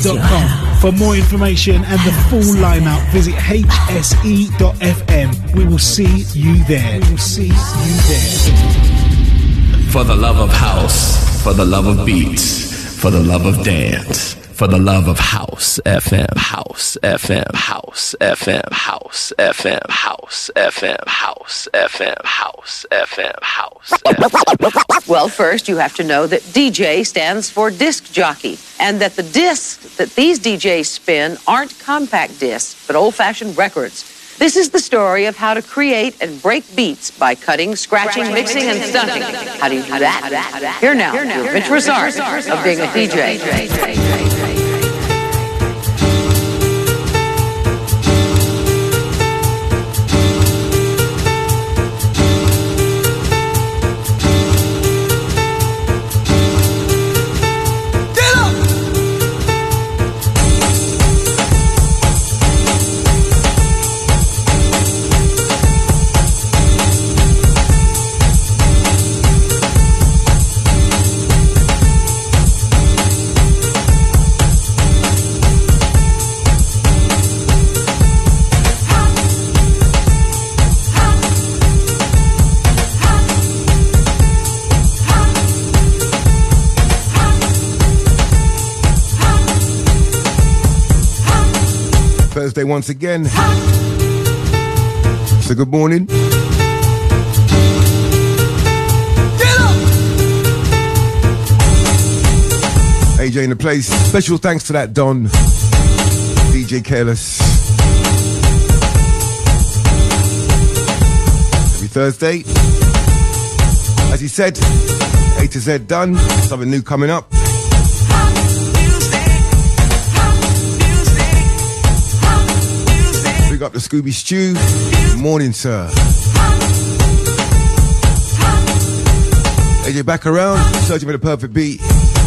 Dot com. For more information and the full lineup, visit hse.fm. We will see you there. For the love of house, for the love of beats, for the love of dance, for the love of House FM, House FM, House FM, House FM, House FM, House FM, House FM, House FM. Well, first you have to know that DJ stands for disc jockey, and that the discs that these DJs spin aren't compact discs, but old-fashioned records. This is the story of how to create and break beats by cutting, scratching, mixing, and stunting. How do you do that? Here now, Mitch Rosard of being a DJ. Thursday once again. So good morning. AJ in the place. Special thanks to that Don, DJ Careless. Every Thursday, as he said, A to Z done. Something new coming up. Up the Scooby Stew. Morning, sir. AJ back around, searching for the perfect beat,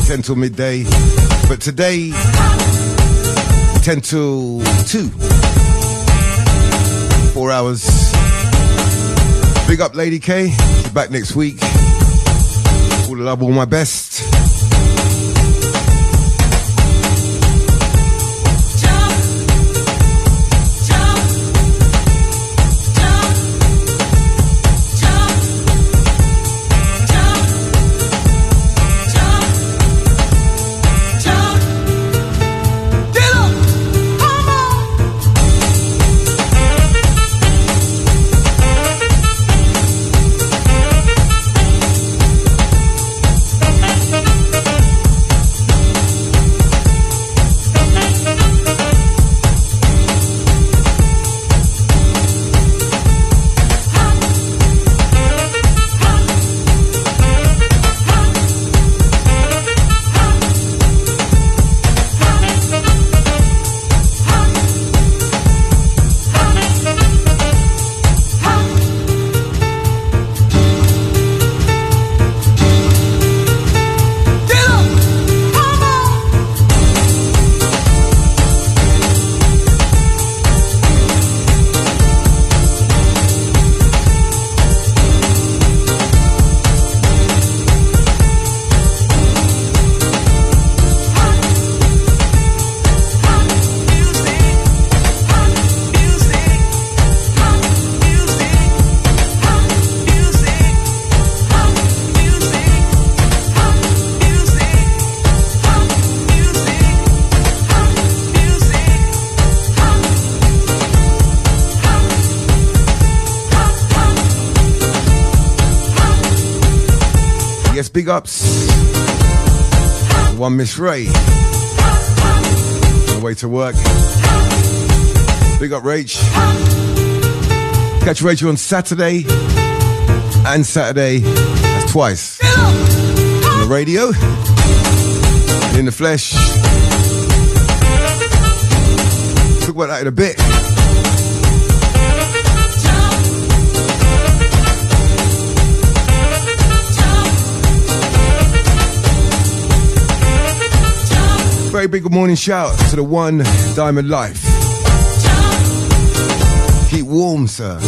10 till midday. But today, 10 till 2. 4 hours. Big up, Lady K. She's back next week. All the love, all my best. Big ups. One Miss Ray. On the way to work. Big up Rach. Catch Rachel on Saturday and Saturday. That's twice. On the radio. And in the flesh. Talk about that in a bit. Very big good morning shout to the one Diamond Life. Keep warm, sir.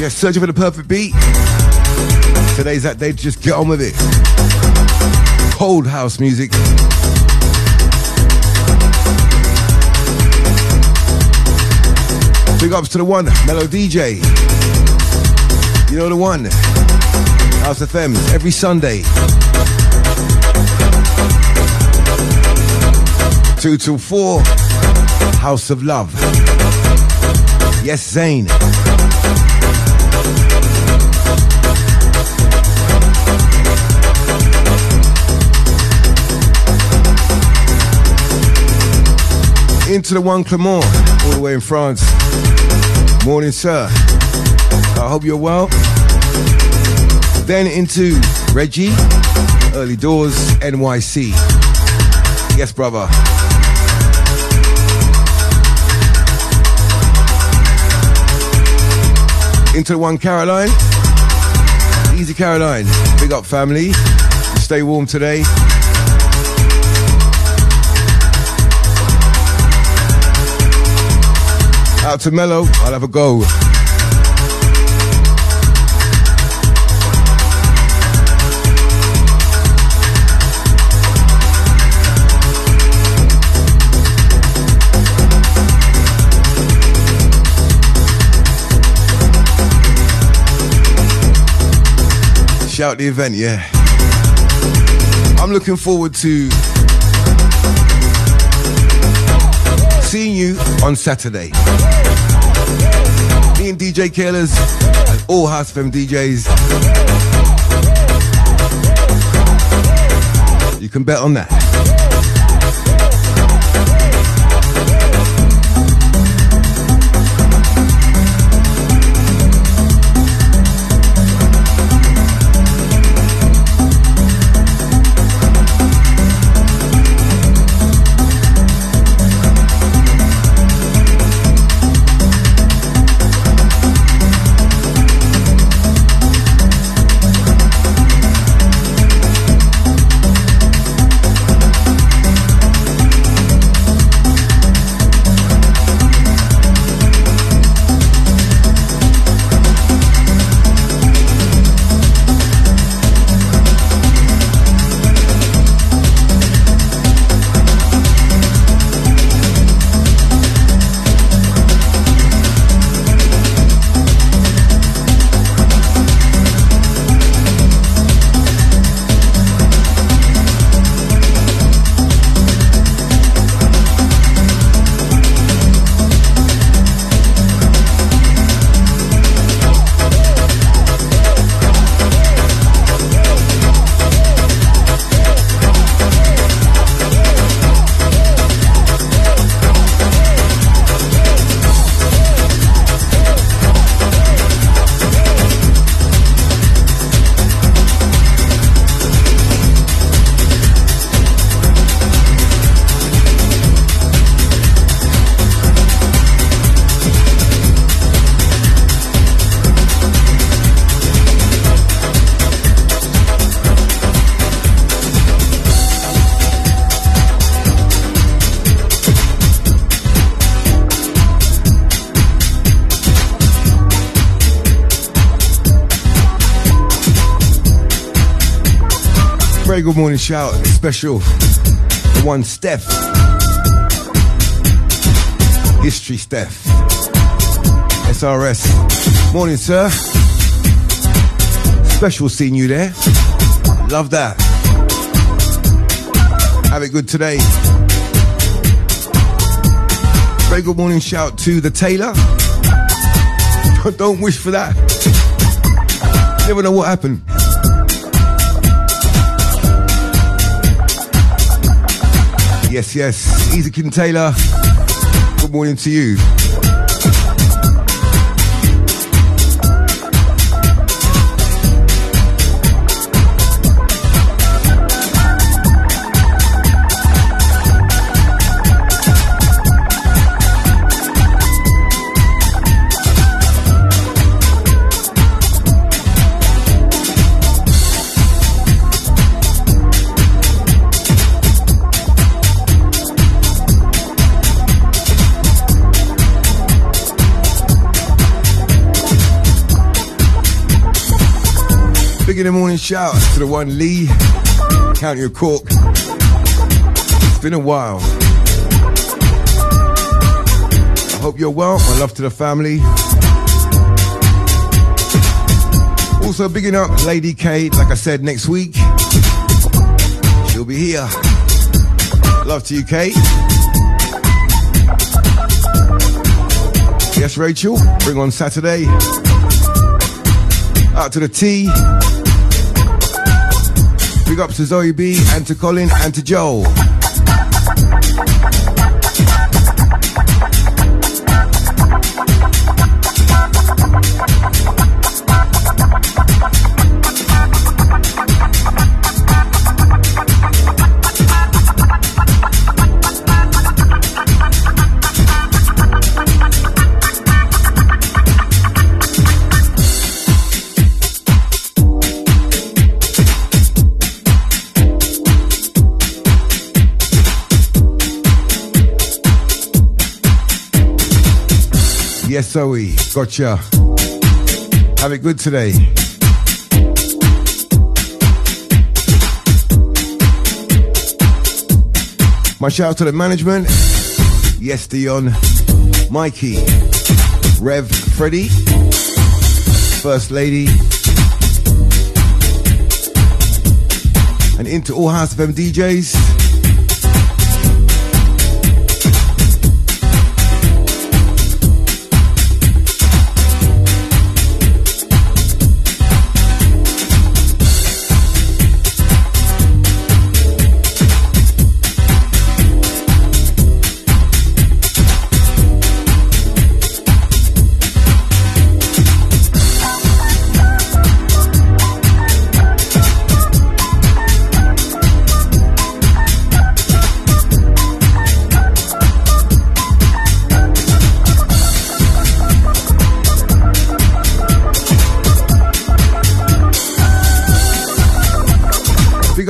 Yeah, searching for the perfect beat. Today's that day to just get on with it. Cold house music. Big ups to the one, Mellow DJ. You know the one. House FM, every Sunday. 2 till 4. House of Love. Yes, Zane. Into the one, Clermont, all the way in France. Morning, sir. I hope you're well. Then into Reggie, early doors, NYC. Yes, brother. Into the one, Caroline. Easy, Caroline. Big up, family. Stay warm today. Out to Mello, I'll have a go. Shout the event, yeah. I'm looking forward to seeing you on Saturday. Me and DJ Careless and all House FM DJs. You can bet on that. Very good morning shout, special one, Steph. History Steph. SRS. Morning, sir. Special seeing you there. Love that. Have it good today. Very good morning shout to the tailor. Don't wish for that. Never know what happened. Yes, yes. Easy King Taylor. Good morning to you. in the morning shout to the one Lee, County of Cork. It's been a while. I hope you're well. My love to the family. Also bigging up Lady K, like I said, next week. She'll be here. Love to you, Kate. Yes, Rachel, bring on Saturday. Out to the T. Big up to Zoe B and to Colin and to Joel. Yes, Zoe, gotcha. Have it good today. My shout out to the management. Yes, Dion, Mikey, Rev, Freddie, First Lady, and into all House FM DJs.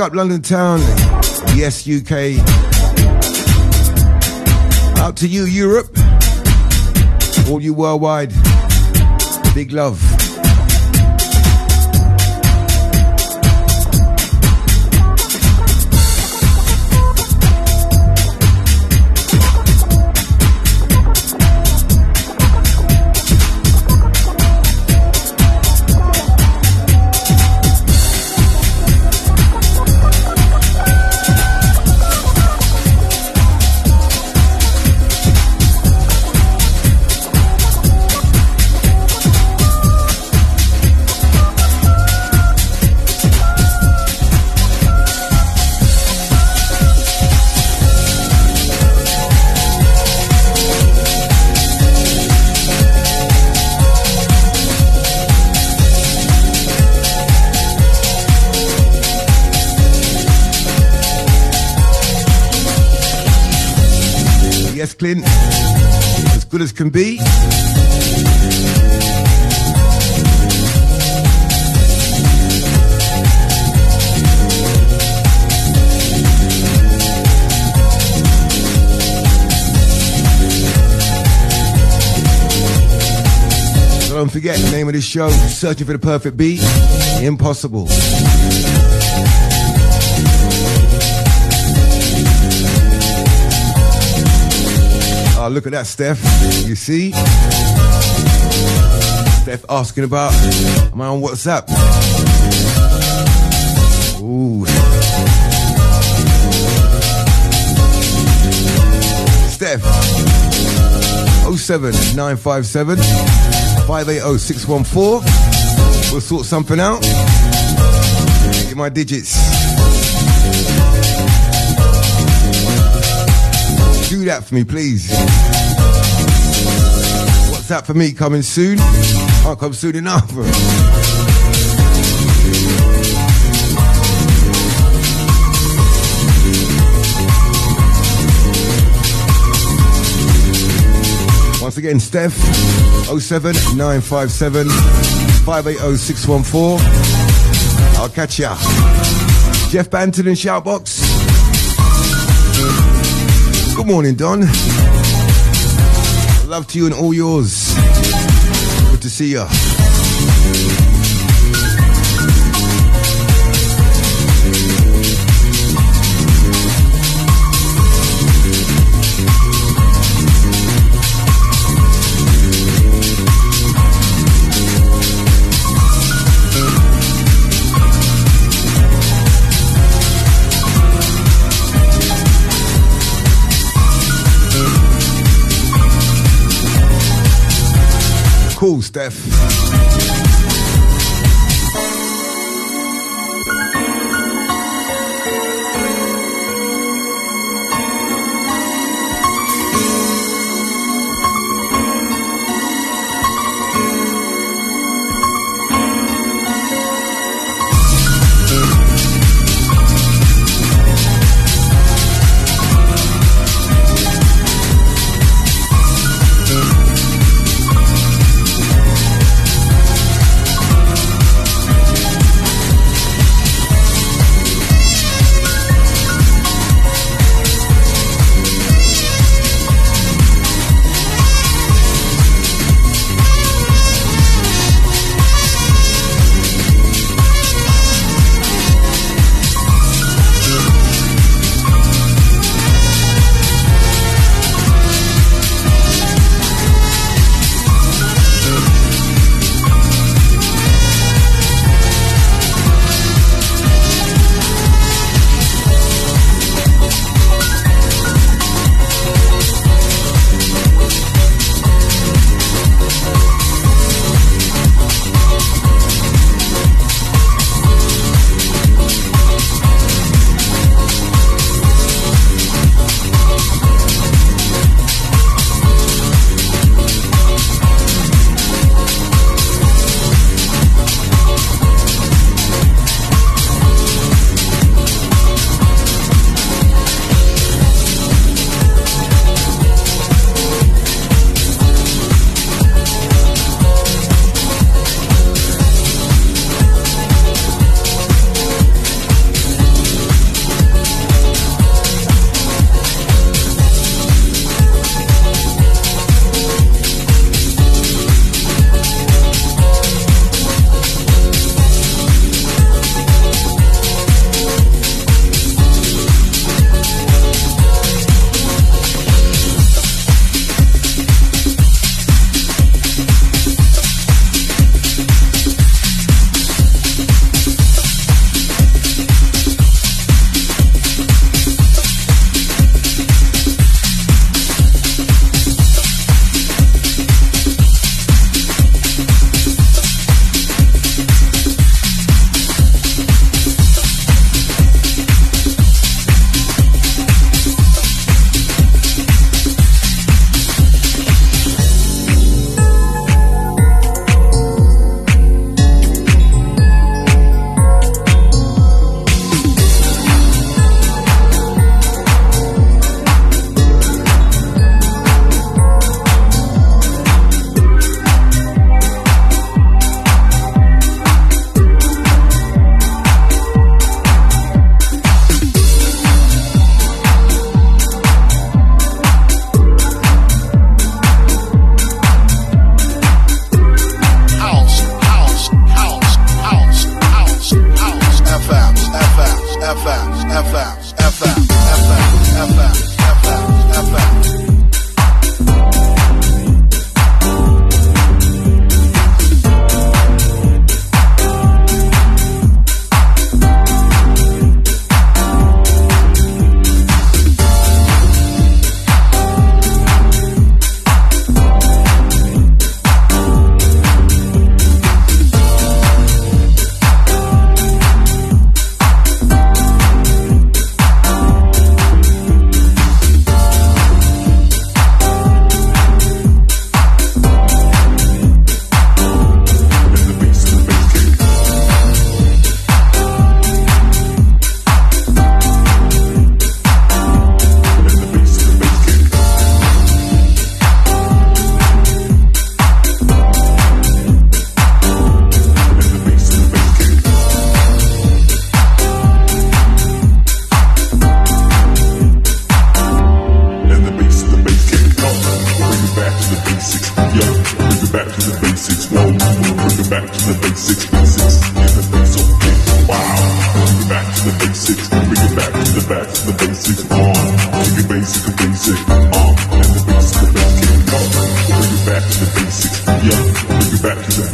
Up London Town, yes UK, out to you Europe, all you worldwide, big love. Clint, as good as can be. So don't forget the name of this show, Searching for the Perfect Beat, Impossible. Oh, look at that, Steph. You see? Steph asking about, am I on WhatsApp? Ooh. Steph, 07957 580614. We'll sort something out. Get my digits. Do that for me, please. What's that for me? Coming soon? Can't come soon enough. Once again, Steph, 07957 580614. I'll catch ya. Jeff Banton in Shoutbox. Good morning, Don. Love to you and all yours. Good to see ya. Cool, Steph.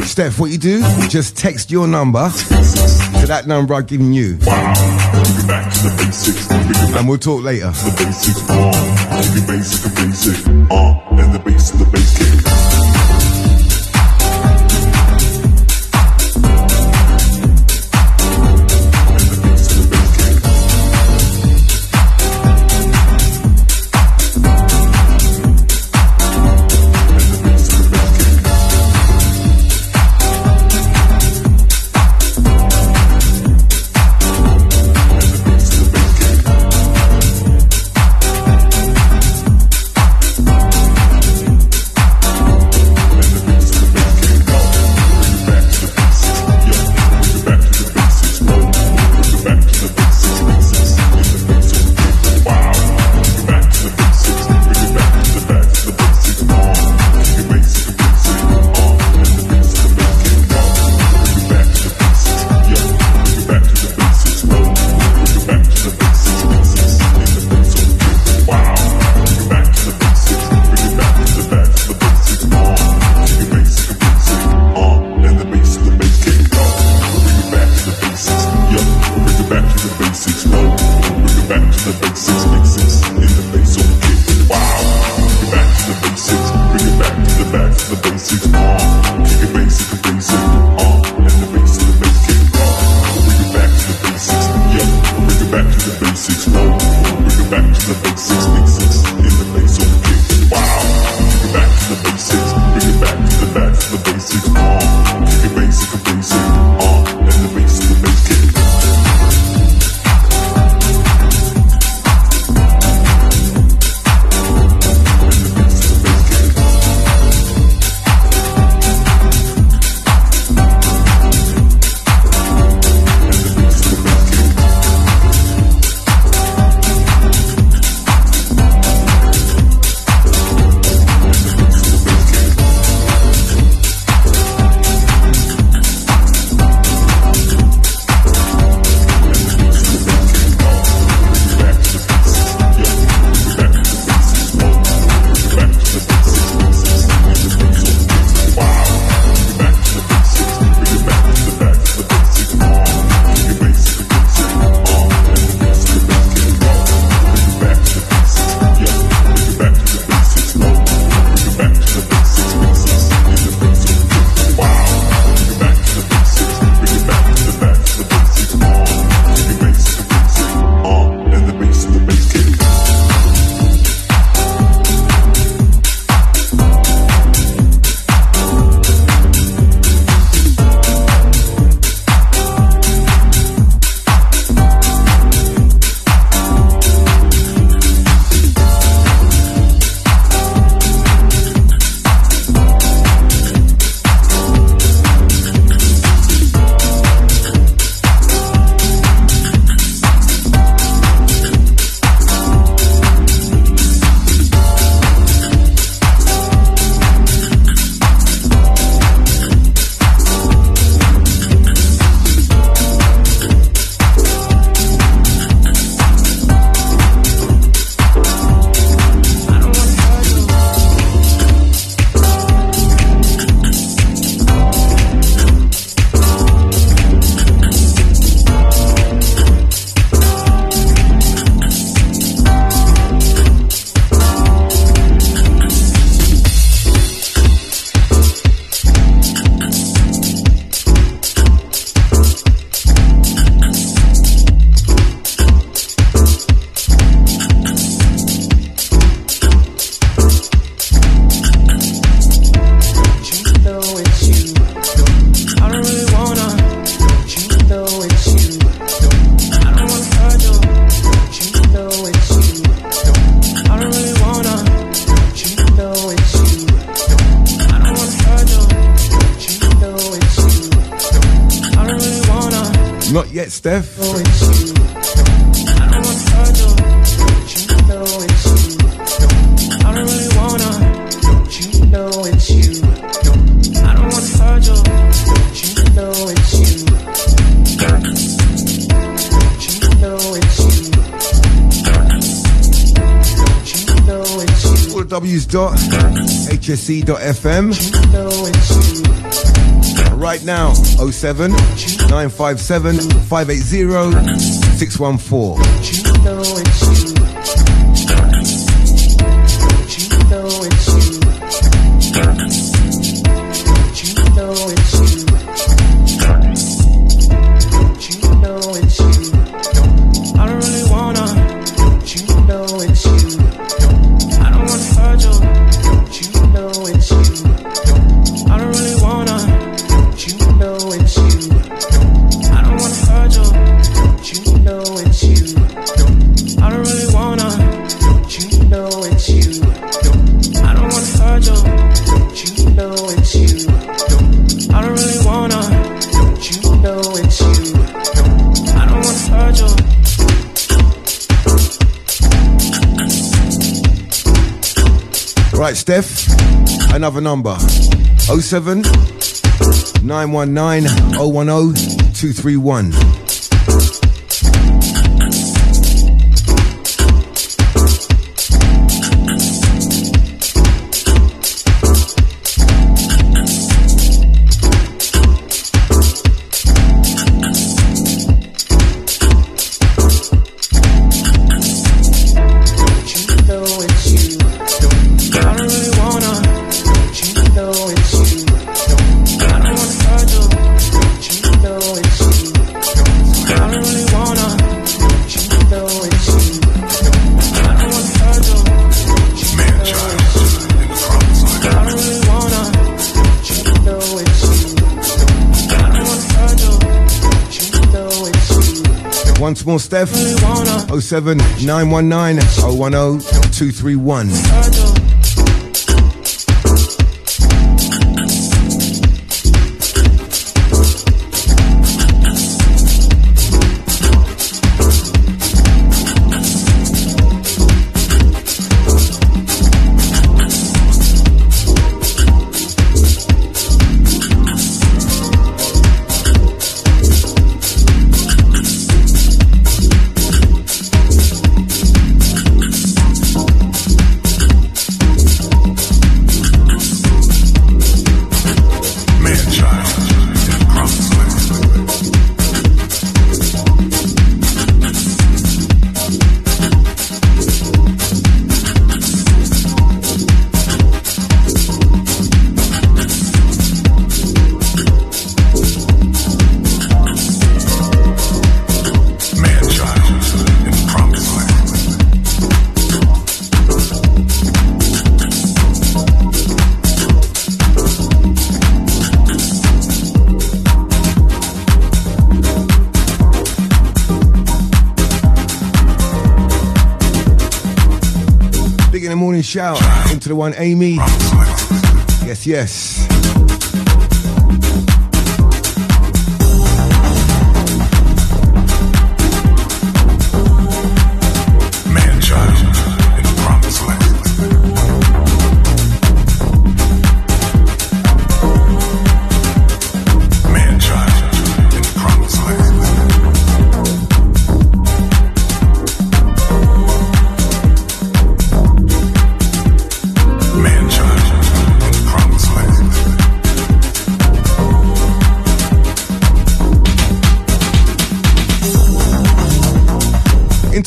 Steph, what you do, just text your number to that number I've given you. Wow. Back to the basics. And we'll talk later. The basics, basic, and the basic. Not yet, Steph. www.hsc.fm. Right now, 07-957-580-614. Right, Steph, another number, 07-919-010-231. Once more, Steph, 07-919-010-231. Shout into the one, Amy. Yes, yes.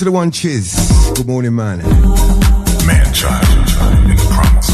To the one, Chiz. Good morning, man. Man child in the promised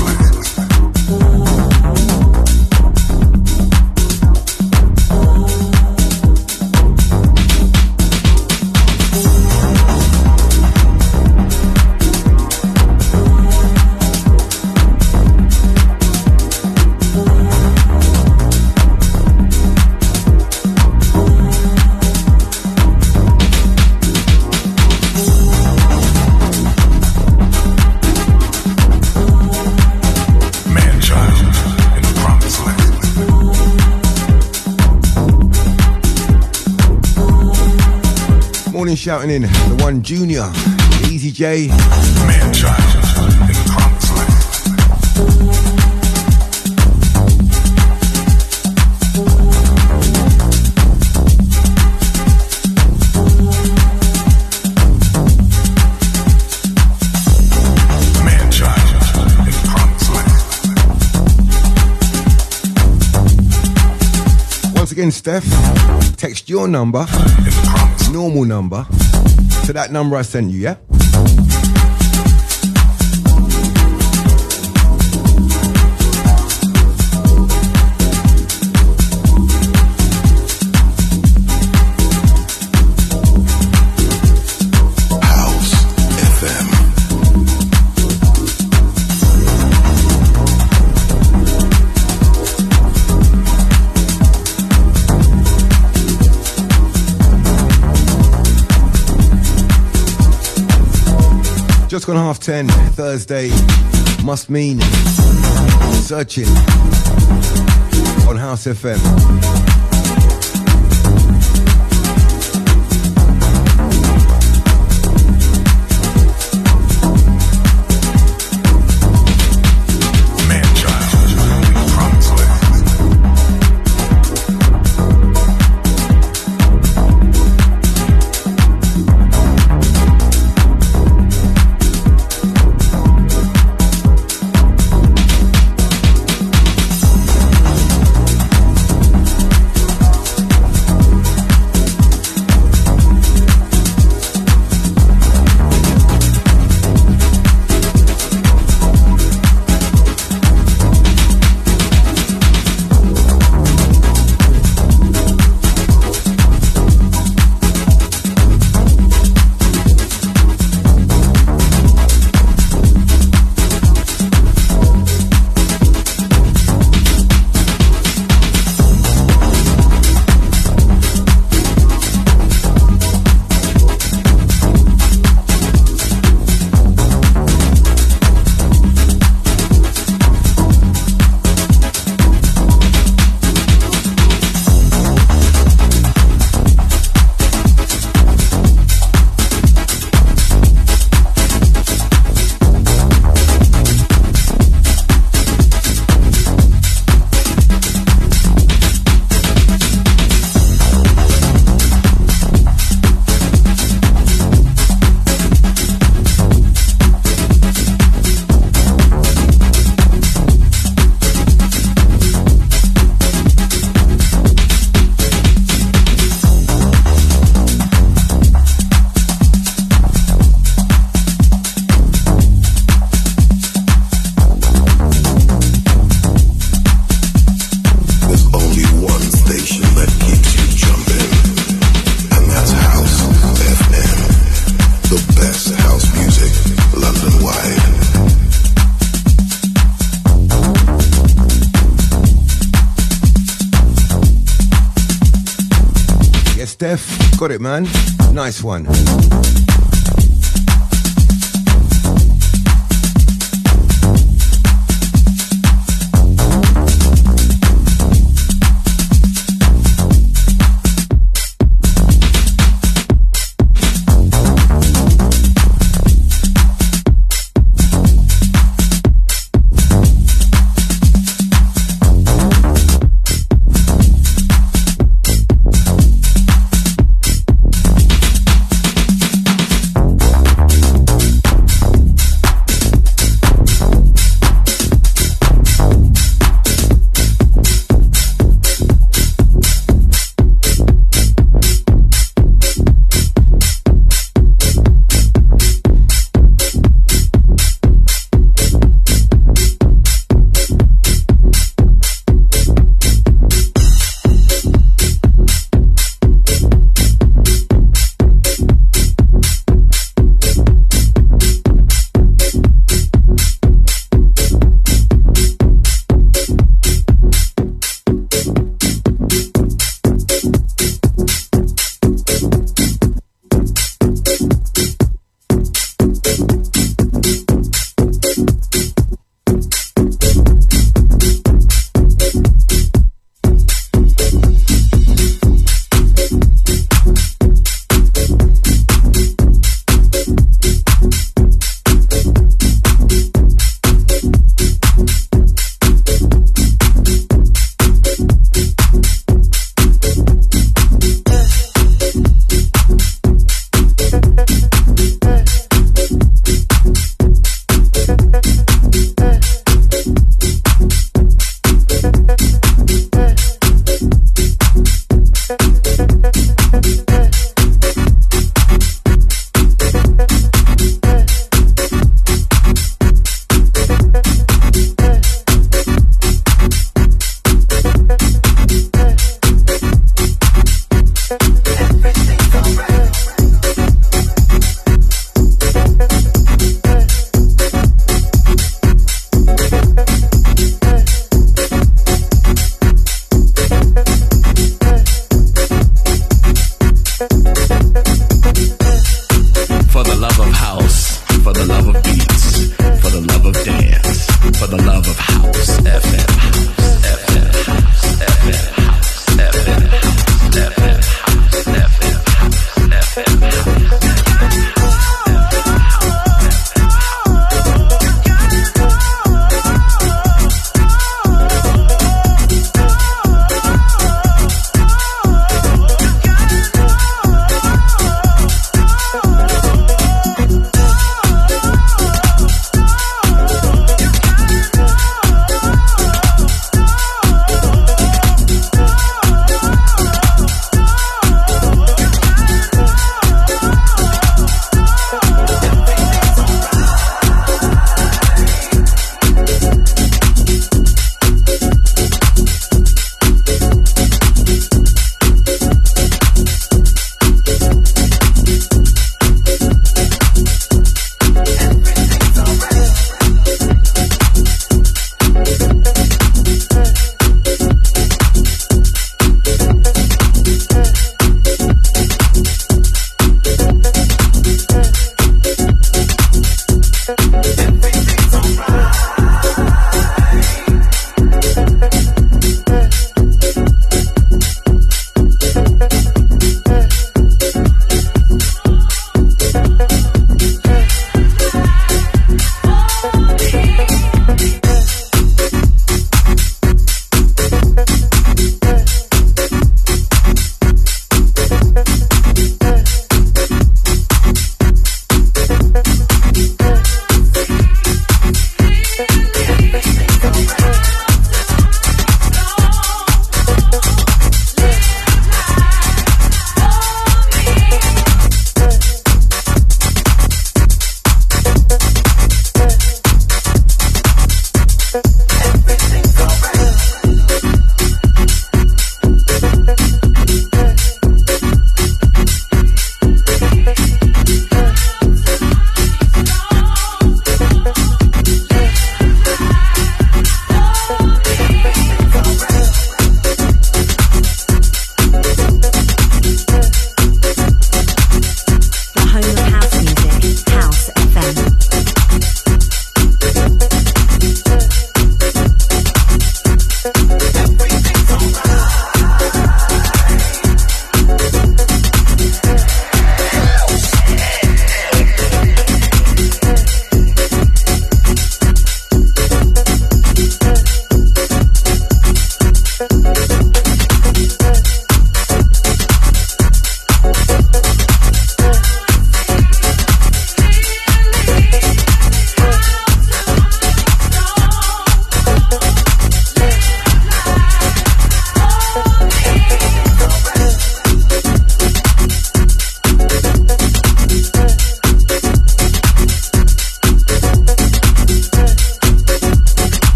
morning shouting in the one Junior, the Easy J, Man Child, and Chronicles. Again, Steph, text your number, normal number, to that number I sent you, yeah? Just gone 10:30, Thursday, must mean searching on House FM. Man Got it, man. Nice one.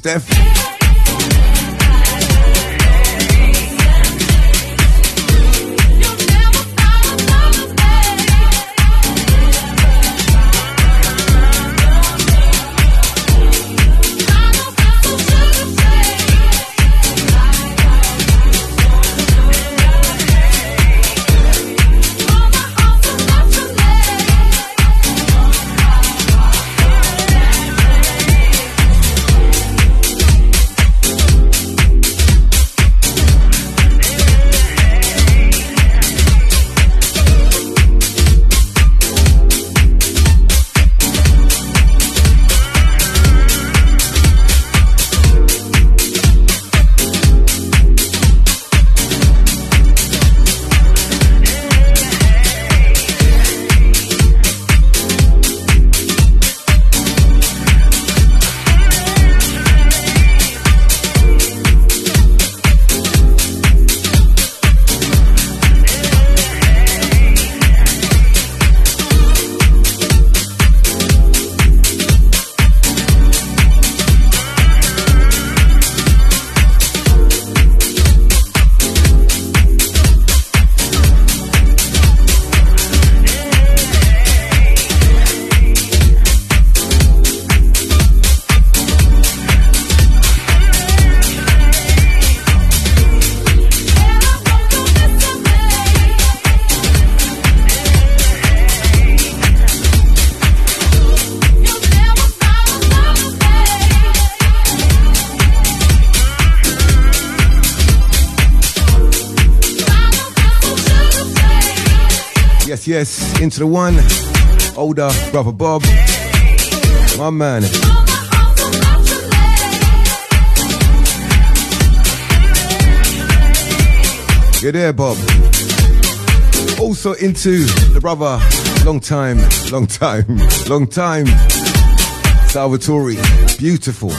Steph. Yes, into the one, older brother Bob, my man. You're there, Bob. Also into the brother, long time, Salvatore, beautiful.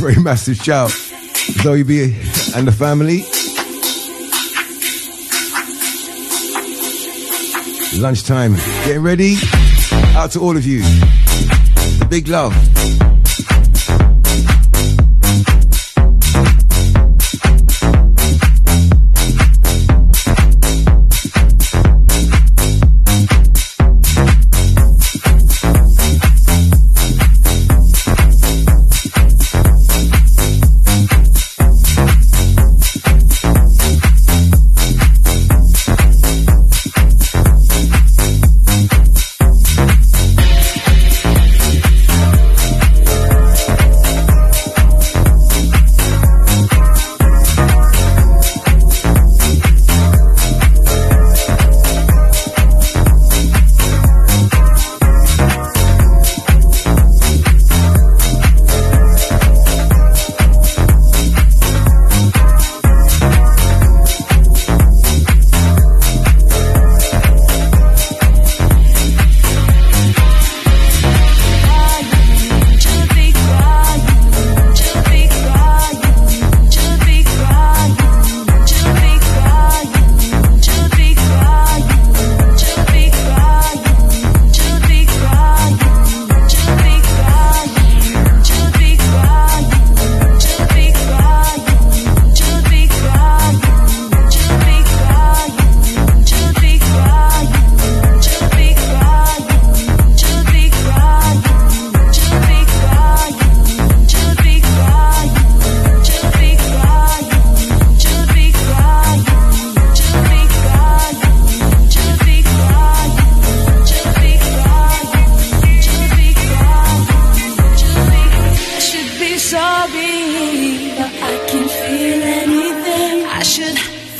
Very massive shout, Zoe B and the family. Lunchtime, getting ready. Out to all of you. Big love.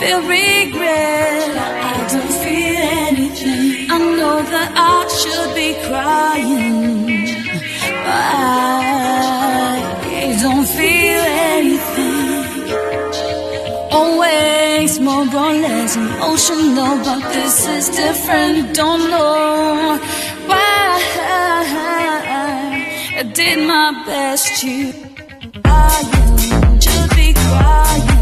feel regret. I don't feel anything. I know that I should be crying, but I don't feel anything. Always more or less emotional, but this is different. Don't know why. I did my best to crying, just be crying.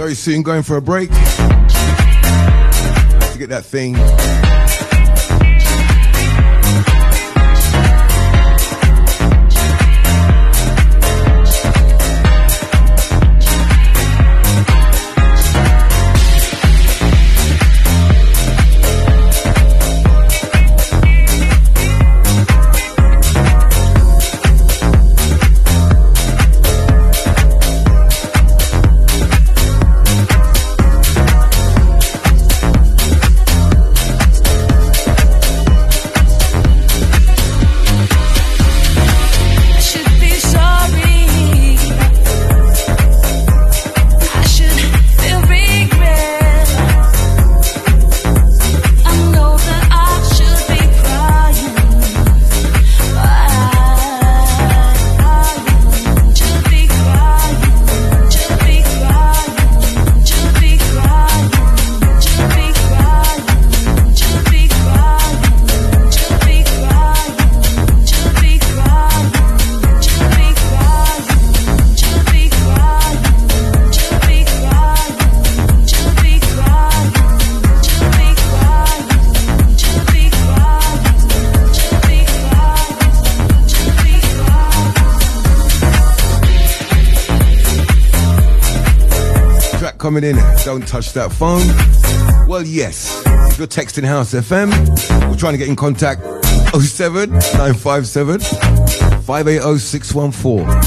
Very soon going for a break to get that thing. Coming in, don't touch that phone. Well, yes, if you're texting House FM, we're trying to get in contact. 07 957 580 614.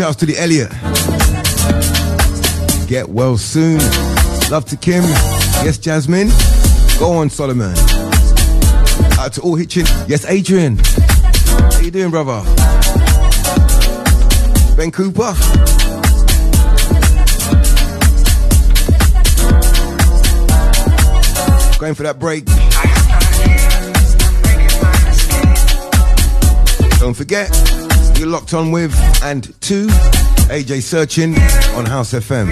shouts to the Elliot. Get well soon. Love to Kim. Yes, Jasmine. Go on, Solomon. Out to all Hitchin. Yes, Adrian. How you doing, brother? Ben Cooper. Going for that break. Don't forget, you're locked on with and to AJ Searching on House FM.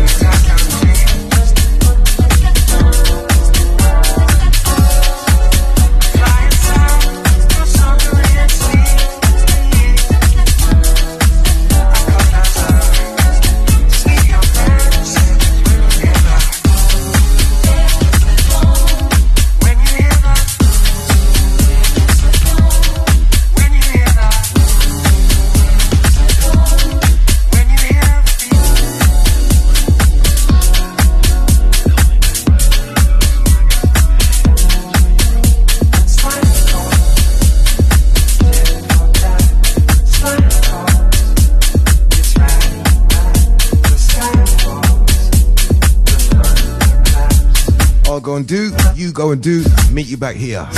Do you go and do meet you back here? For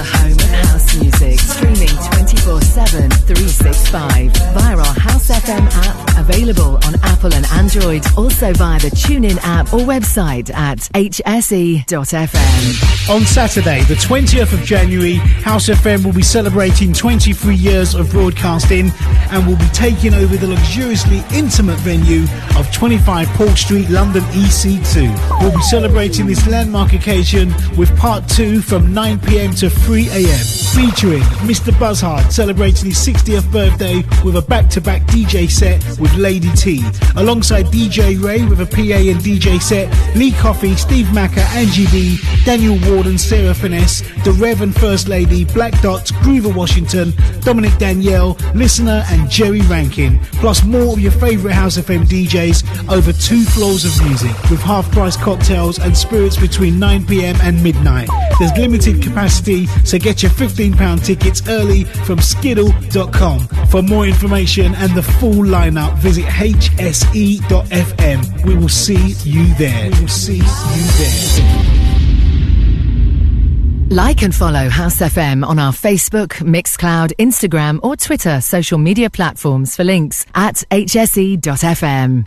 home and house music, streaming 24/7, 365 via our House FM app, available on Apple and Android, also via the TuneIn app or website at hse.fm. On Saturday, the 20th of January, House FM will be celebrating 23 years of broadcasting and will be taking over the luxuriously intimate venue of 25 Port Street, London EC2. We'll be celebrating this landmark occasion with part 2 from 9 p.m. to 3 a.m, featuring Mr. Buzzheart celebrating his 60th birthday with a back-to-back DJ set with Lady T, alongside DJ Ray with a PA and DJ set, Lee Coffey, Steve Macker, Angie B, Daniel Warden, Sarah Finesse, The Rev and First Lady, Black Dot, Groover Washington, Dominic Danielle, Listener and Jerry Rankin, plus more of your favourite House FM DJs over 2 floors of music with half-price cocktails and spirits between 9 p.m. and midnight. There's limited capacity, so get your £15 tickets early from Skiddle.com. For more information and the full lineup, visit hse.fm. We will see you there. Like and follow House FM on our Facebook, Mixcloud, Instagram or Twitter social media platforms for links at hse.fm.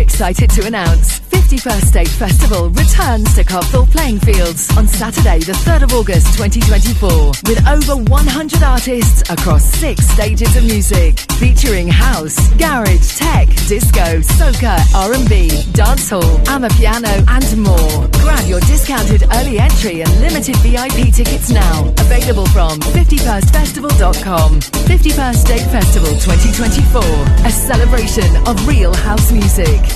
excited to announce 51st State Festival returns to Copthall Playing Fields on Saturday the 3rd of August 2024 with over 100 artists across 6 stages of music, featuring house, garage, tech, disco, soca, R&B, dancehall, amapiano and more. Grab your discounted early entry and limited VIP tickets now, available from 51stfestival.com. 51st State Festival 2024, a celebration of real house music.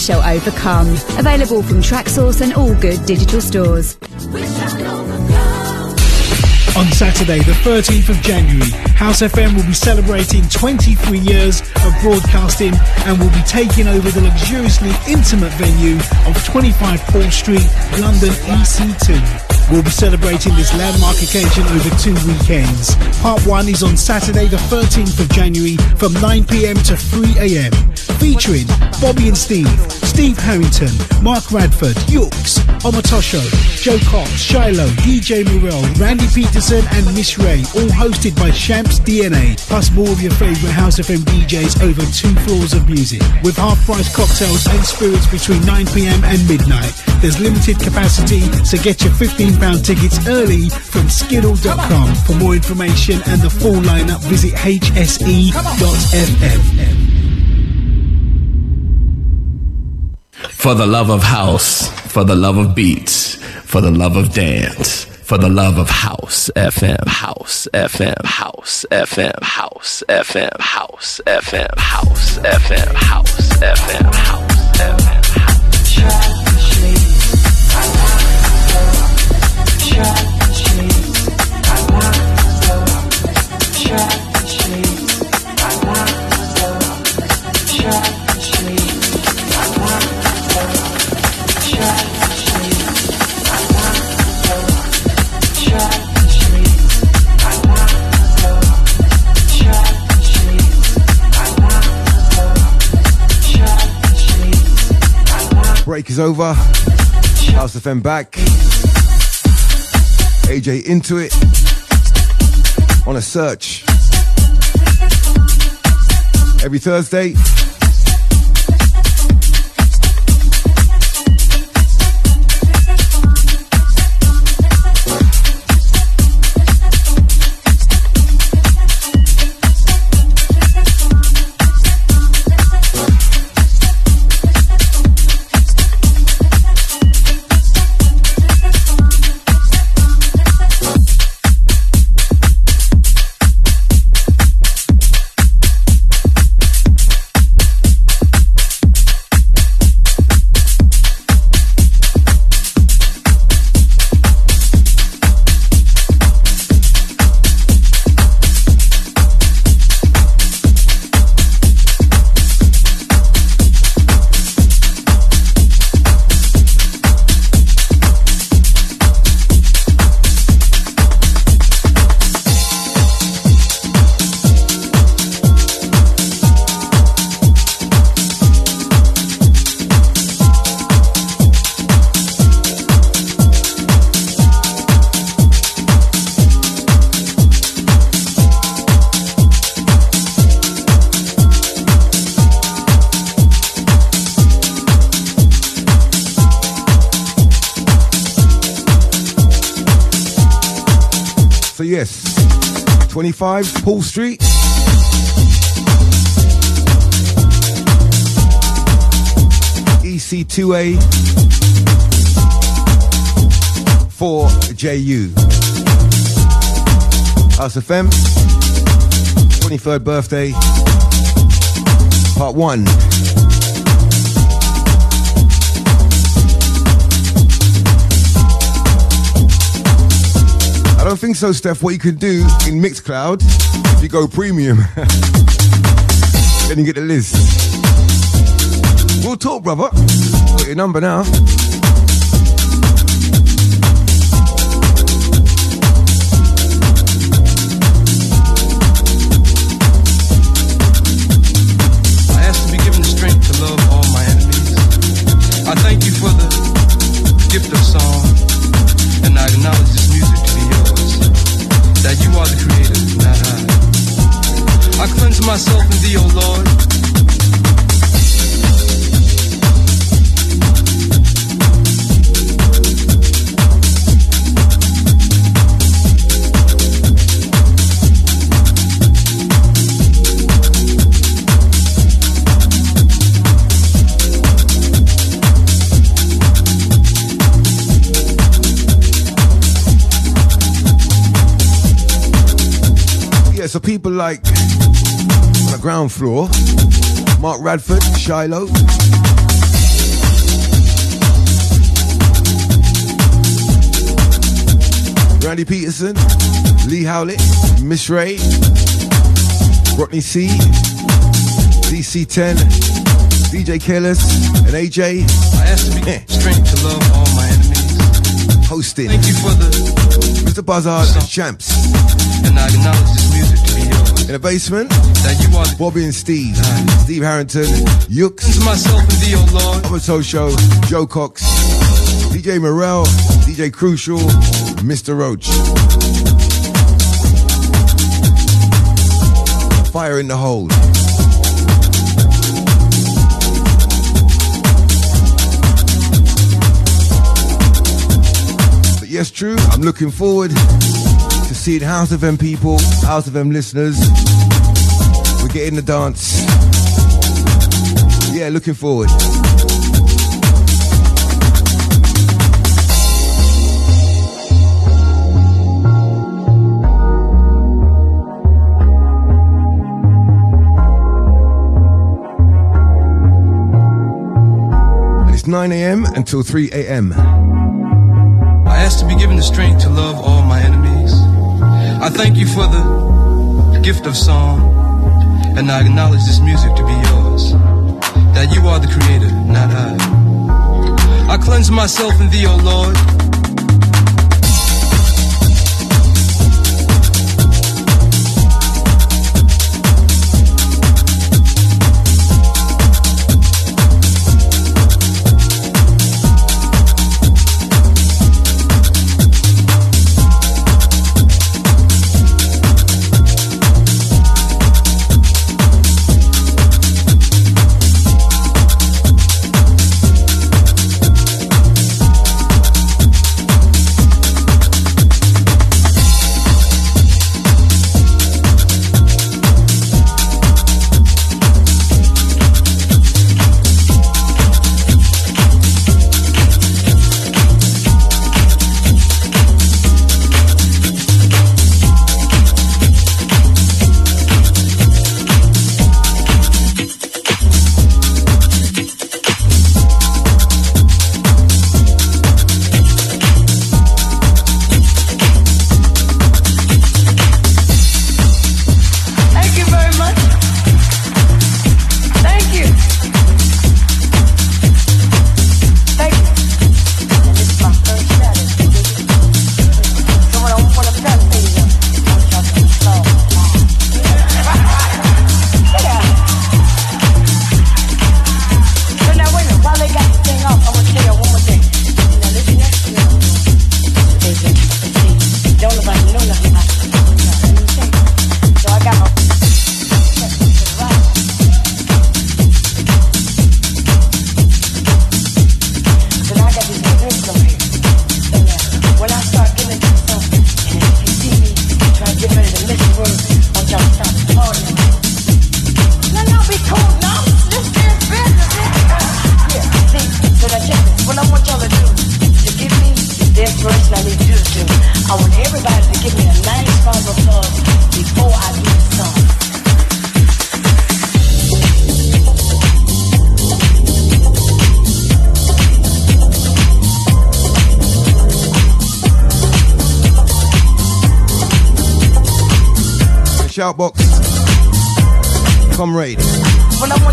shall overcome. Available from TrackSource and all good digital stores. We shall overcome. On Saturday, the 13th of January, House FM will be celebrating 23 years of broadcasting and will be taking over the luxuriously intimate venue of 25 Paul Street, London EC2. We'll be celebrating this landmark occasion over 2 weekends. Part 1 is on Saturday the 13th of January from 9 p.m. to 3 a.m. featuring Bobby and Steve, Steve Harrington, Mark Radford, Yooks, Omotosho, Joe Cox, Shiloh, DJ Morel, Randy Peterson and Miss Ray, all hosted by Champs DNA, plus more of your favourite House FM DJs over 2 floors of music, with half-price cocktails and spirits between 9 p.m. and midnight. There's limited capacity, so get your £15 tickets early from Skiddle.com. For more information and the full lineup, visit hse.fm. For the love of house, for the love of beats, for the love of dance, for the love of House FM, House FM, House FM, House FM, House FM, House FM, House FM, House FM, House FM. Break is over. House FM back. AJ into it on a search every Thursday. Yes, 25 Paul Street. EC2A 4JU. House FM, 23rd birthday, part 1. I don't think so, Steph. What you could do in Mixcloud, if you go premium, then you get the list. We'll talk, brother. Got your number now. I ask to be given the strength to love all my enemies. I thank you for the gift of song, and I acknowledge this music to be that you are the creator, not I. I cleanse myself in thee, O Lord. so people like on the ground floor, Mark Radford, Shiloh, Randy Peterson, Lee Howlett, Miss Ray, Rodney C, DC10, DJ Careless, and AJ. I asked to be strength to love all my enemies. Hosting. Thank you for the Mr. Buzzheart and Champs. And I acknowledge this music to be yours. In the basement, that you are the Bobby and Steve, Steve Harrington, Yooks, myself and D.O. Lord, Amato Show, Joe Cox, DJ Morel, DJ Crucial, Mr. Roach. Fire in the hole. But yes, true, I'm looking forward to seeing House FM people, House FM listeners. We're getting the dance. Yeah, looking forward. It's 9 a.m. until 3 a.m. I ask to be given the strength to love all my enemies. I thank you for the gift of song, and I acknowledge this music to be yours. That you are the creator, not I. I cleanse myself in thee, O Lord.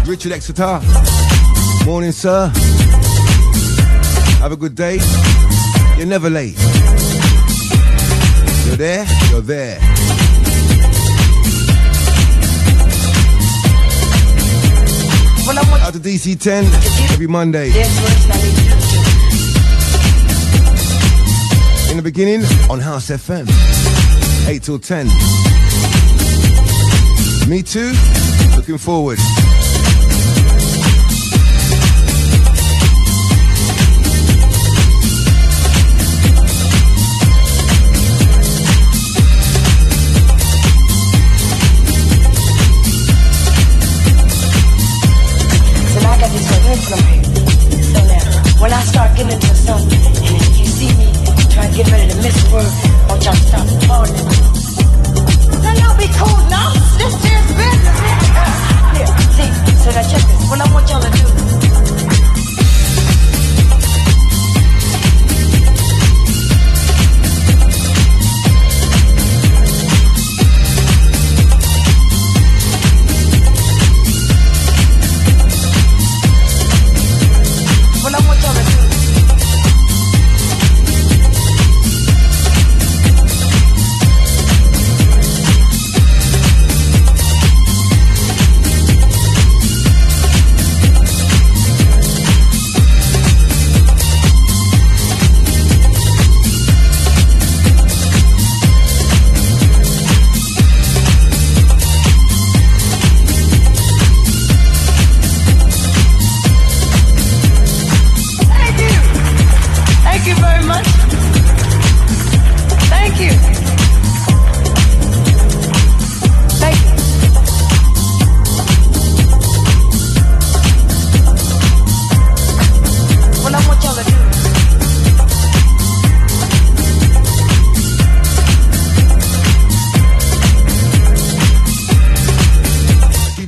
Richard Exeter. Morning, sir. Have a good day. You're never late. You're there, you're there. Out to DC10 every Monday. In the beginning on House FM, 8 till 10. Me too. Looking forward. And if you see me trying to get rid of the missed word, won't y'all stop calling? Then I'll be cool now. This is business. Here, see, so now check this. What I want y'all to do.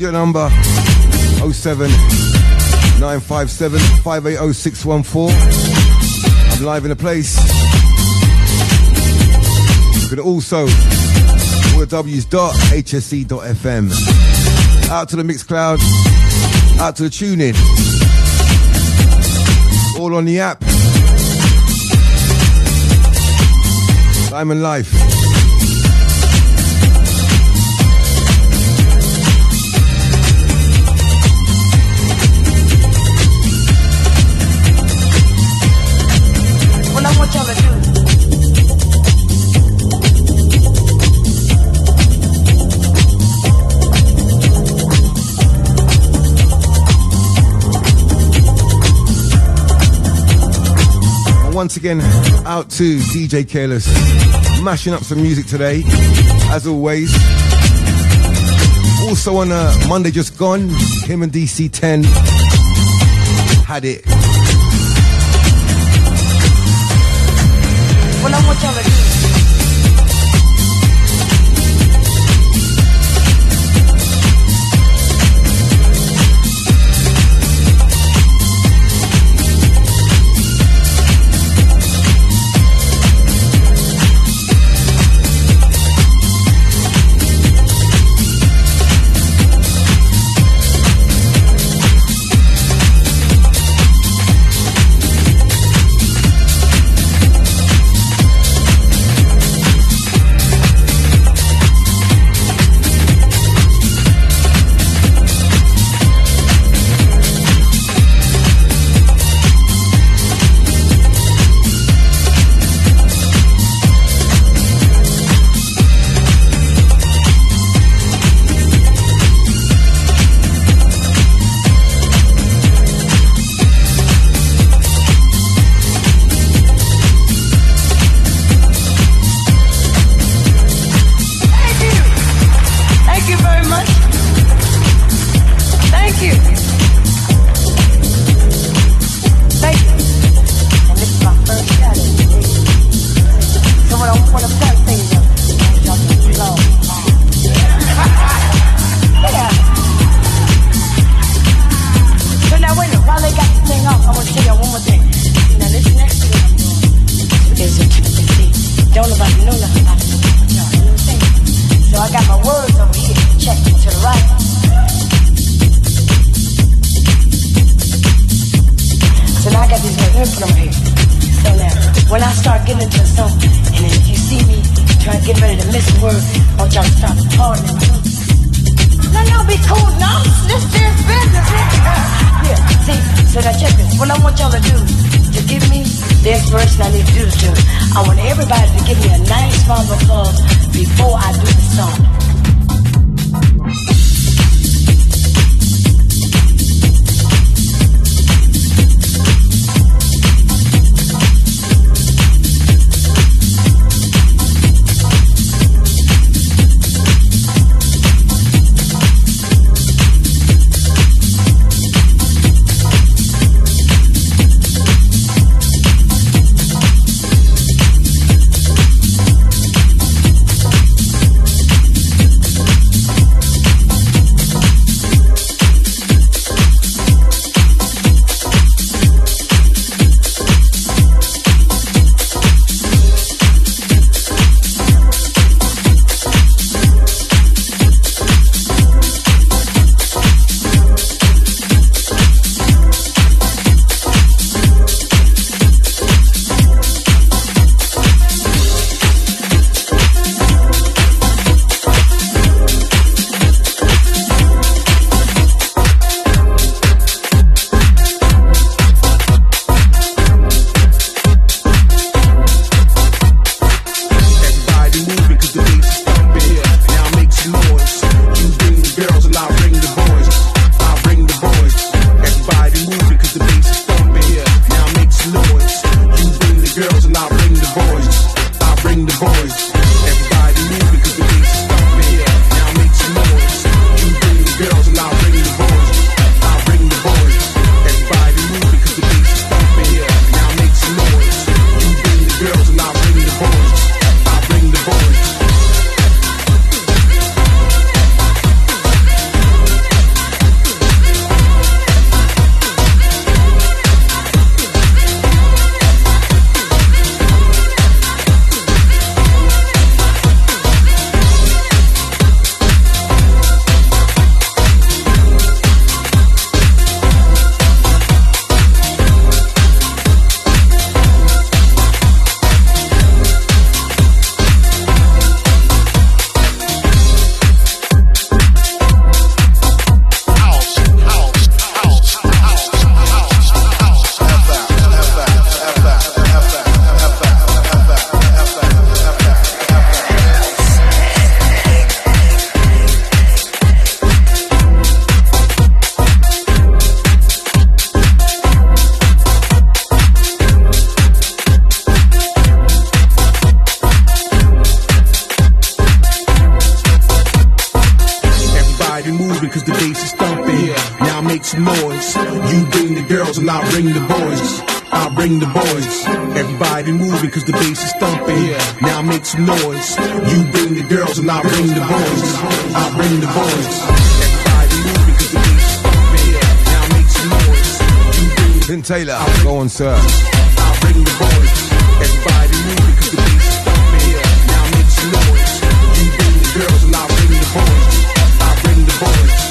Number 07957 580614. I'm live in the place. You can also www.hsc.fm. out to the Mixcloud, out to the TuneIn, all on the app. Diamond Life. Once again, out to DJ Careless, mashing up some music today, as always. Also on Monday just gone, him and DC10 had it. Well, I want y'all to noise. You bring the girls and I bring the boys. I bring the boys. Everybody moving cause the bass is thumping. Now make some noise. You bring the girls and I bring the boys. I bring the boys. Then Taylor, go on, sir. I bring the boys. Everybody moving because the beats stop me here. Now make some noise. You bring the girls and I bring the boys. I bring the boys.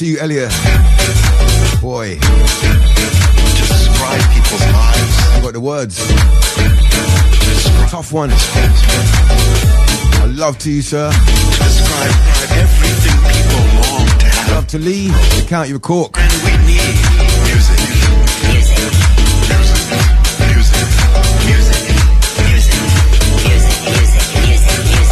To you, Elliot. Boy. Describe people's lives. I got the words. Describe. Tough one. I love to you, sir. Describe everything people long to have. Love to Lee. The Count You Cork. And we need music. Music. Music. Music. Music. Music. Music. Music. Music. Music. Music.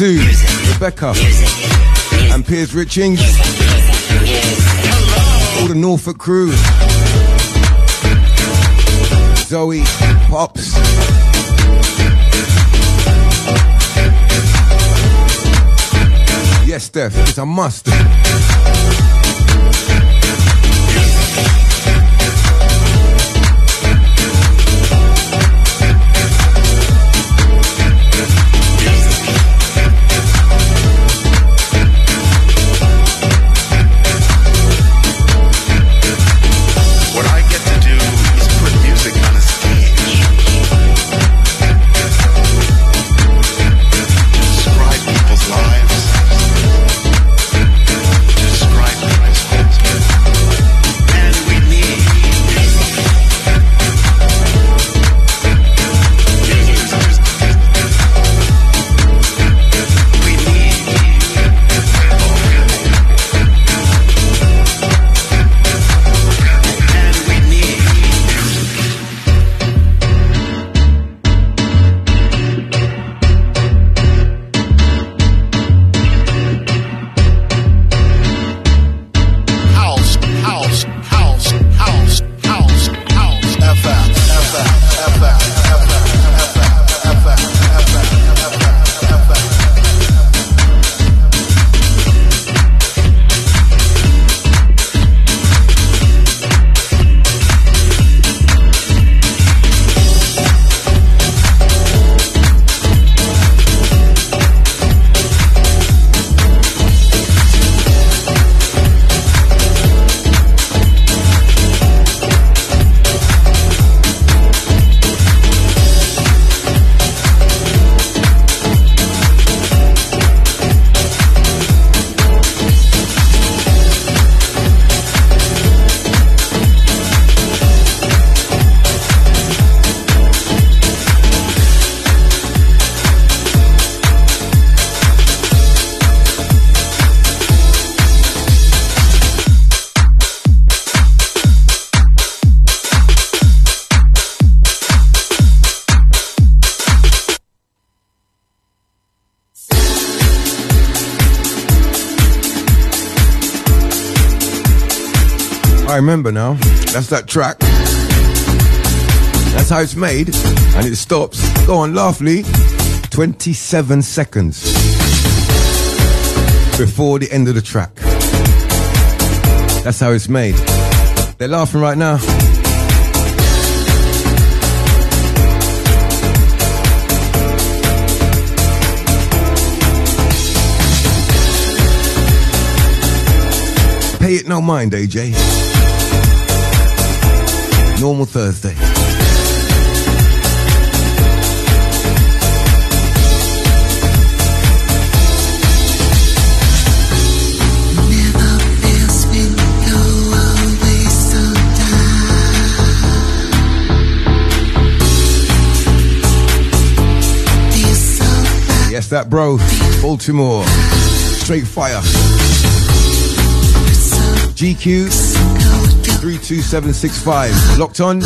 to Rebecca and Piers Richings, all the Norfolk crew, Zoe, Pops, yes Steph, it's a must. Remember now, that's that track, that's how it's made, and it stops, go on Laughly, 27 seconds before the end of the track. That's how it's made. They're laughing right now. Pay it no mind, AJ. Normal Thursday. Yes, that bro. Baltimore. Straight fire. GQ. 32765. Locked on.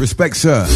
Respect, sir.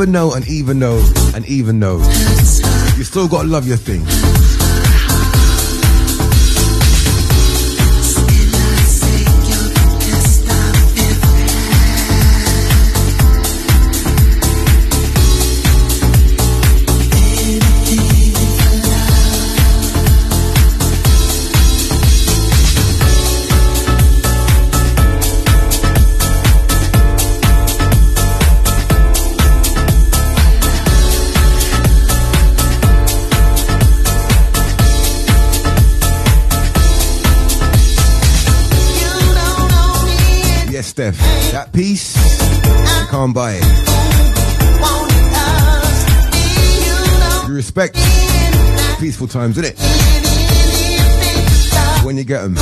even though, and even though, and even though, you still gotta love your thing. That piece, you can't buy it. You respect peaceful times, isn't it? When you get them.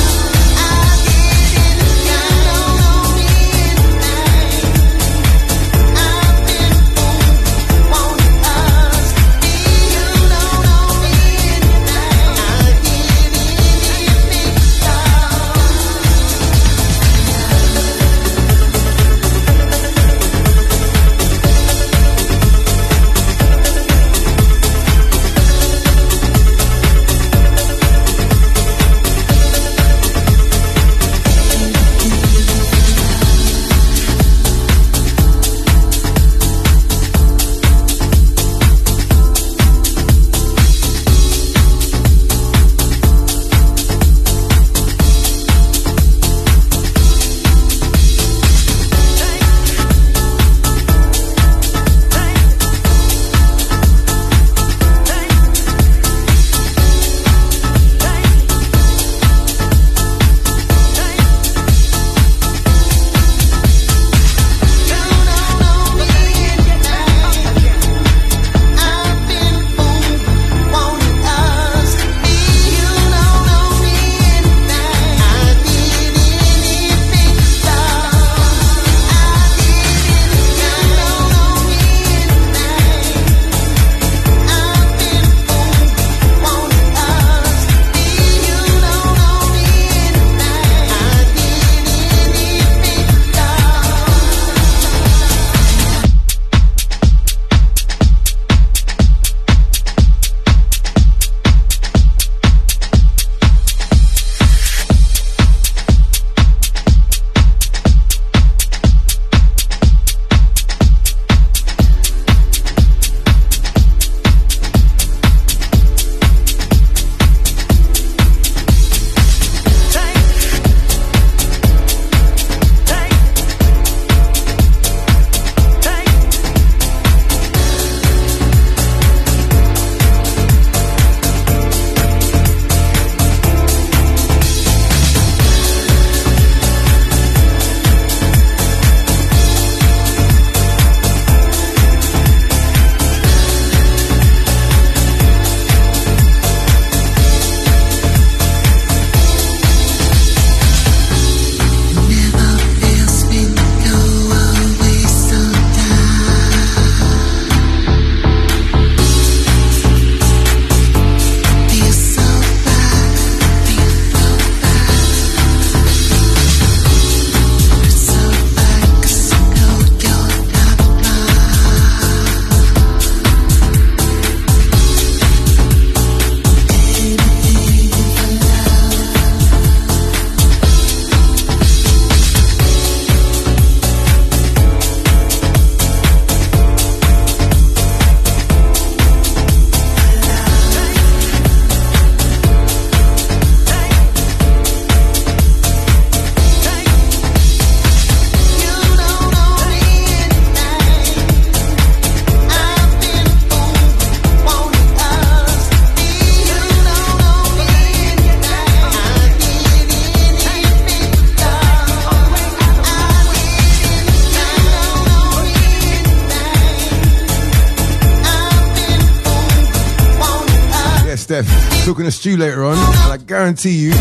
Cooking a stew later on, and I guarantee you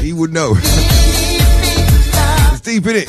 he would know. It's deep in it.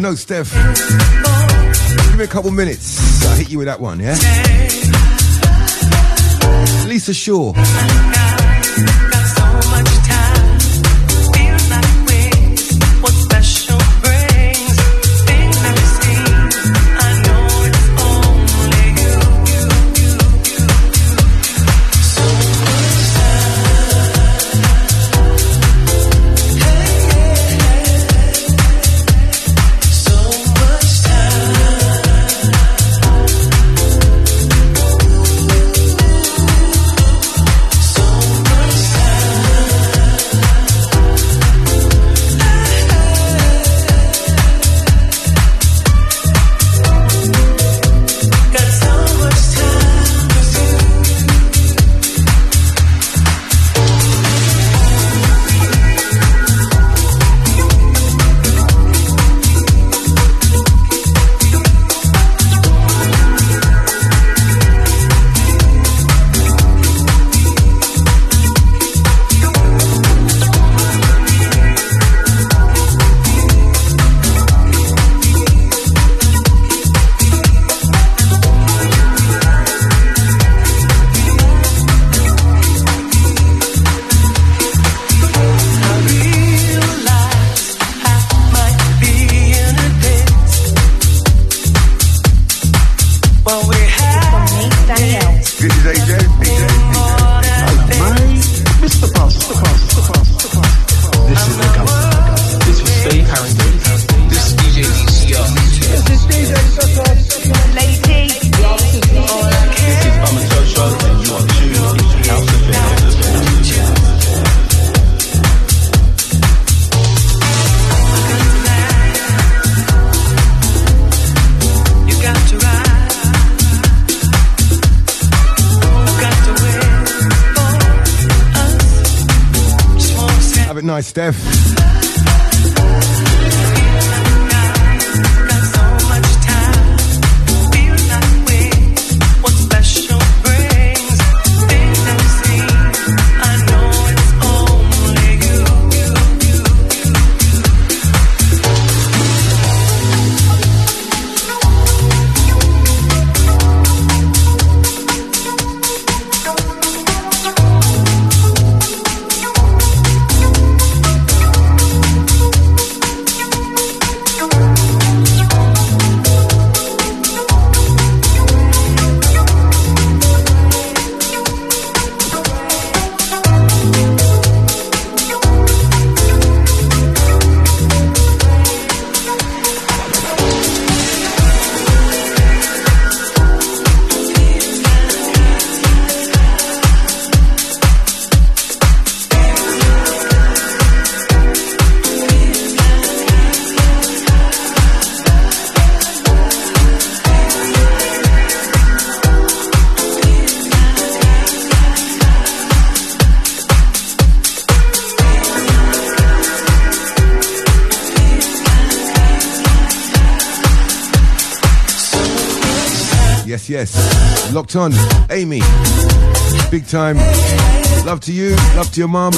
No, Steph. Give me a couple minutes. I'll hit you with that one, yeah? Lisa Shaw. Steph. Yes, locked on, Amy, big time, love to you, love to your mum,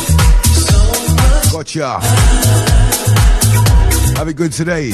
gotcha, have it good today.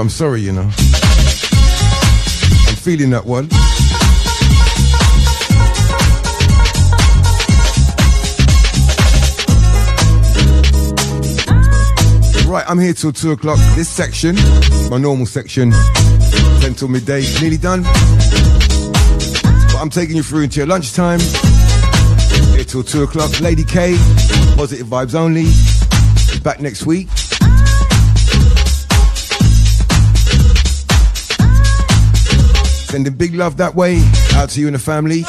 I'm sorry, you know. I'm feeling that one. Right, I'm here till 2 o'clock. This section, my normal section, 10 till midday, nearly done. But I'm taking you through until lunchtime. Here till 2 o'clock. Lady K, Positive Vibes Only. Back next week. Sending big love that way out to you and the family.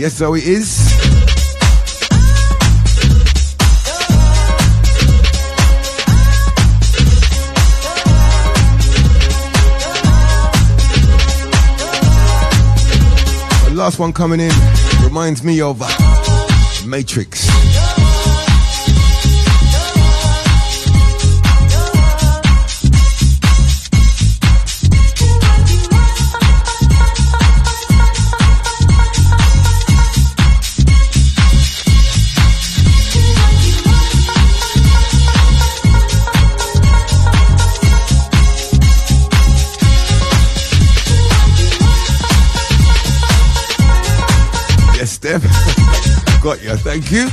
Yes, so it is. The last one coming in reminds me of Matrix. Got you, thank you.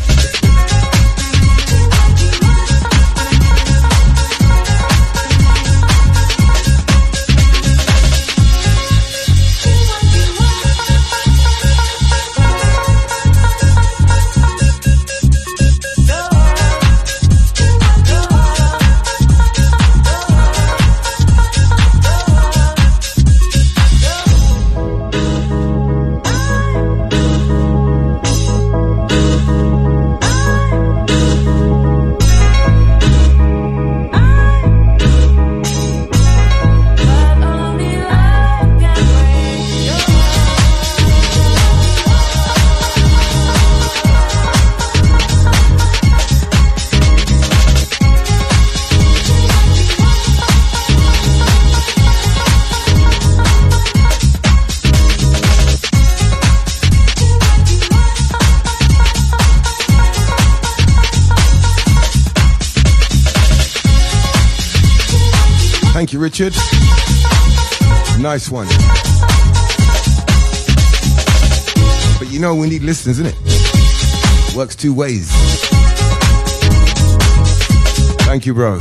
Thank you, Richard. Nice one. But you know, we need listeners, innit? Works two ways. Thank you, bro.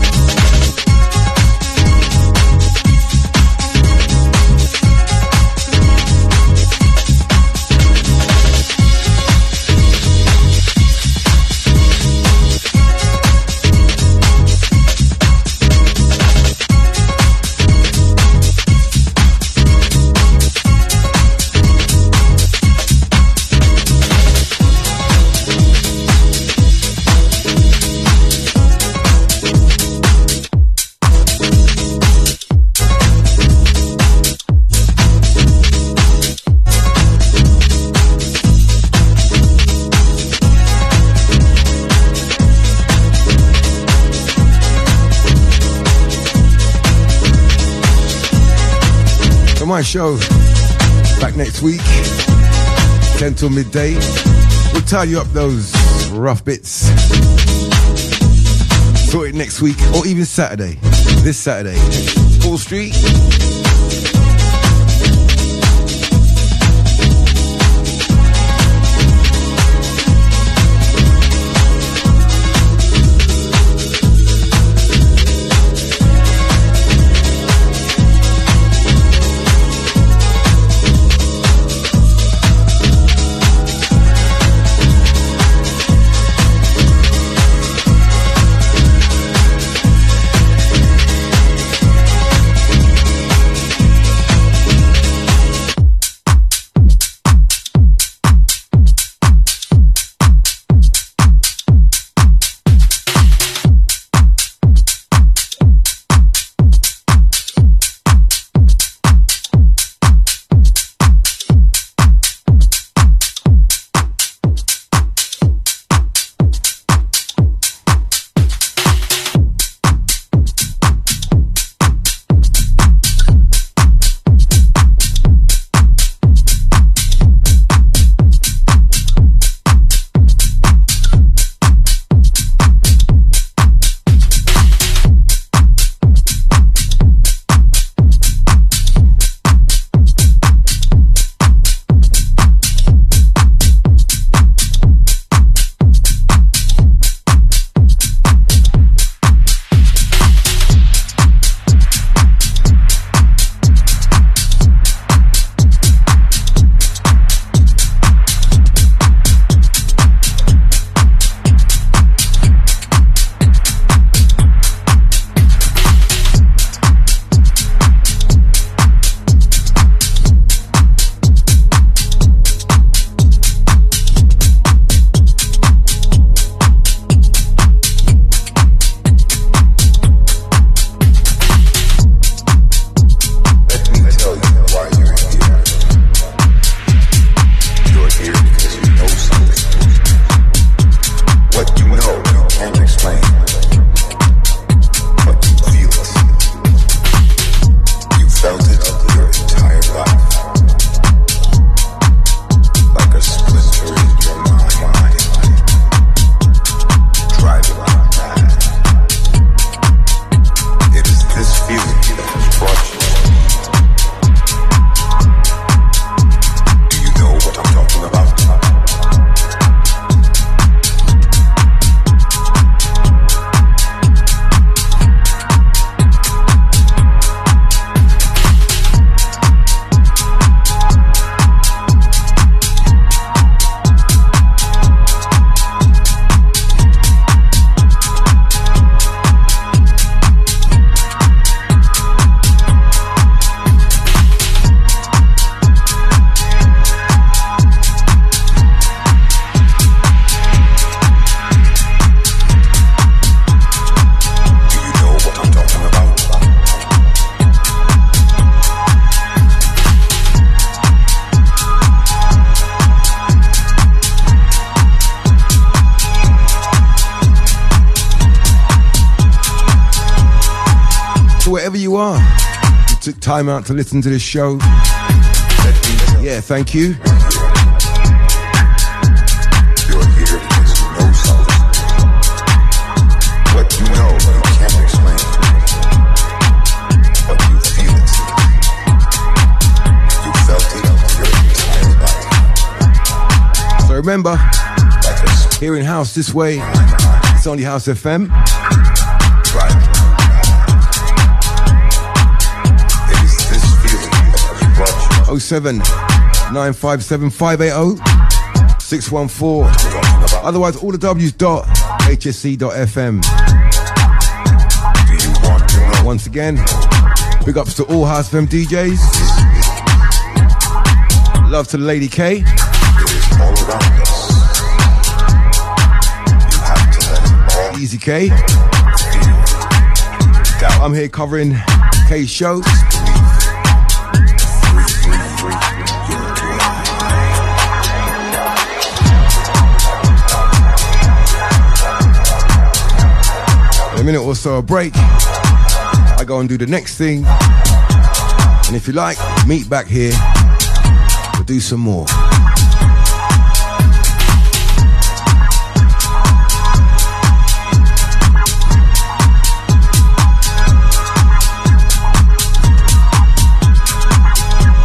My show back next week, 10 till midday. We'll tidy up those rough bits. Sort it next week or even Saturday. This Saturday, Paul Street. you are. You took time out to listen to this show. Yeah, thank you. Remember, here in house this way, it's only House FM. It is this feeling that you brought you. 07 957 580 614. Otherwise, all the w's.hsc.fm. Once again, big ups to all House FM DJs. Love to Lady K. Easy K. I'm here covering K's show. In a minute or so, a break. I go and do the next thing. And if you like, meet back here. We'll do some more.